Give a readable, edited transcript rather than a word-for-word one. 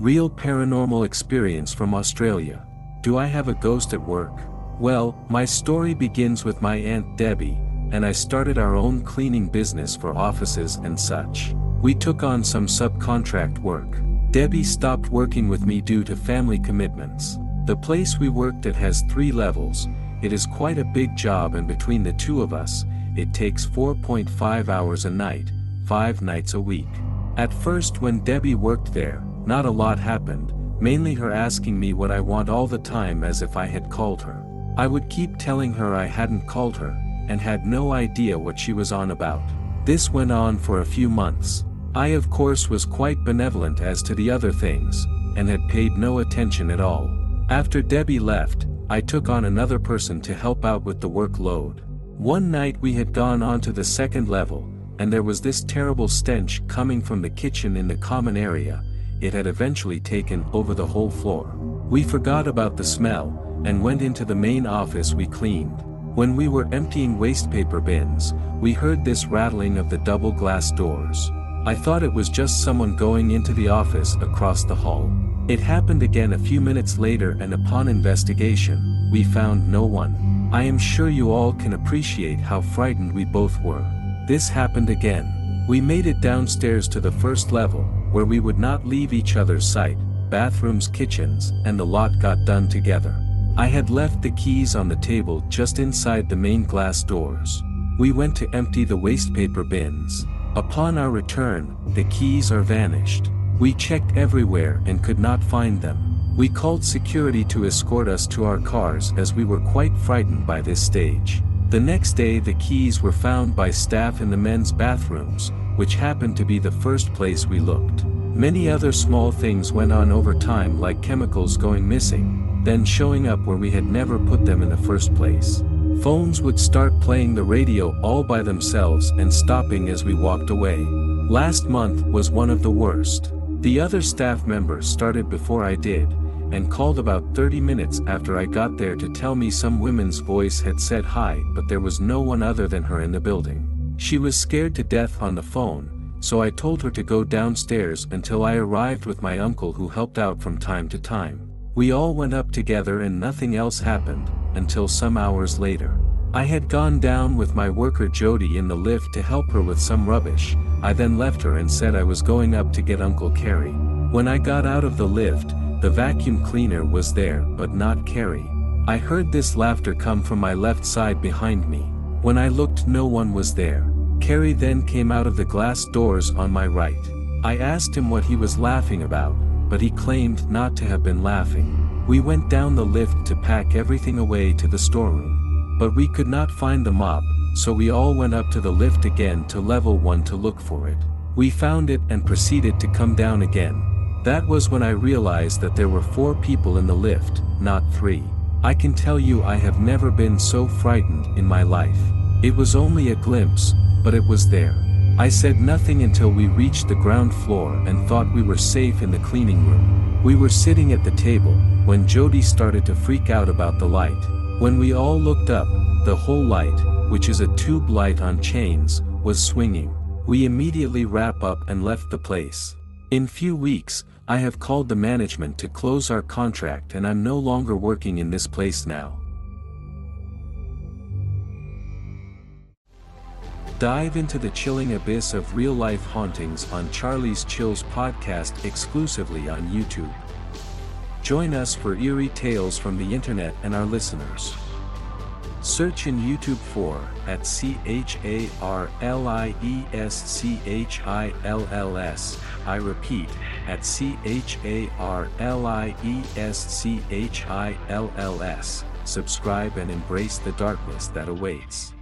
Real paranormal experience from Australia. Do I have a ghost at work? Well, my story begins with my Aunt Debbie, and I started our own cleaning business for offices and such. We took on some subcontract work. Debbie stopped working with me due to family commitments. The place we worked at has 3 levels. It is quite a big job, and between the two of us, it takes 4.5 hours a night, 5 nights a week. At first, when Debbie worked there, not a lot happened, mainly her asking me what I want all the time as if I had called her. I would keep telling her I hadn't called her, and had no idea what she was on about. This went on for a few months. I of course was quite benevolent as to the other things, and had paid no attention at all. After Debbie left, I took on another person to help out with the workload. One night we had gone on to the 2nd level, and there was this terrible stench coming from the kitchen in the common area. It had eventually taken over the whole floor. We forgot about the smell, and went into the main office we cleaned. When we were emptying waste paper bins, we heard this rattling of the double glass doors. I thought it was just someone going into the office across the hall. It happened again a few minutes later, and upon investigation, we found no one. I am sure you all can appreciate how frightened we both were. This happened again. We made it downstairs to the 1st level, where we would not leave each other's sight. Bathrooms, kitchens, and the lot got done together. I had left the keys on the table just inside the main glass doors. We went to empty the waste paper bins. Upon our return, the keys are vanished. We checked everywhere and could not find them. We called security to escort us to our cars as we were quite frightened by this stage. The next day the keys were found by staff in the men's bathrooms, which happened to be the 1st place we looked. Many other small things went on over time, like chemicals going missing, then showing up where we had never put them in the 1st place. Phones would start playing the radio all by themselves and stopping as we walked away. Last month was one of the worst. The other staff member started before I did, and called about 30 minutes after I got there to tell me some woman's voice had said hi, but there was no one other than her in the building. She was scared to death on the phone, so I told her to go downstairs until I arrived with my uncle, who helped out from time to time. We all went up together and nothing else happened, until some hours later. I had gone down with my worker Jody in the lift to help her with some rubbish. I then left her and said I was going up to get Uncle Kerry. When I got out of the lift, the vacuum cleaner was there, but not Kerry. I heard this laughter come from my left side behind me. When I looked, no one was there. Kerry then came out of the glass doors on my right. I asked him what he was laughing about, but he claimed not to have been laughing. We went down the lift to pack everything away to the storeroom, but we could not find the mop, so we all went up to the lift again to level 1 to look for it. We found it and proceeded to come down again. That was when I realized that there were 4 people in the lift, not 3. I can tell you I have never been so frightened in my life. It was only a glimpse, but it was there. I said nothing until we reached the ground floor and thought we were safe in the cleaning room. We were sitting at the table, when Jody started to freak out about the light. When we all looked up, the whole light, which is a tube light on chains, was swinging. We immediately wrap up and left the place. In few weeks, I have called the management to close our contract, and I'm no longer working in this place now. Dive into the chilling abyss of real-life hauntings on Charlie's Chills podcast, exclusively on YouTube. Join us for eerie tales from the internet and our listeners. Search in YouTube for at CharliesChills. I repeat, at CharliesChills. subscribe and embrace the darkness that awaits.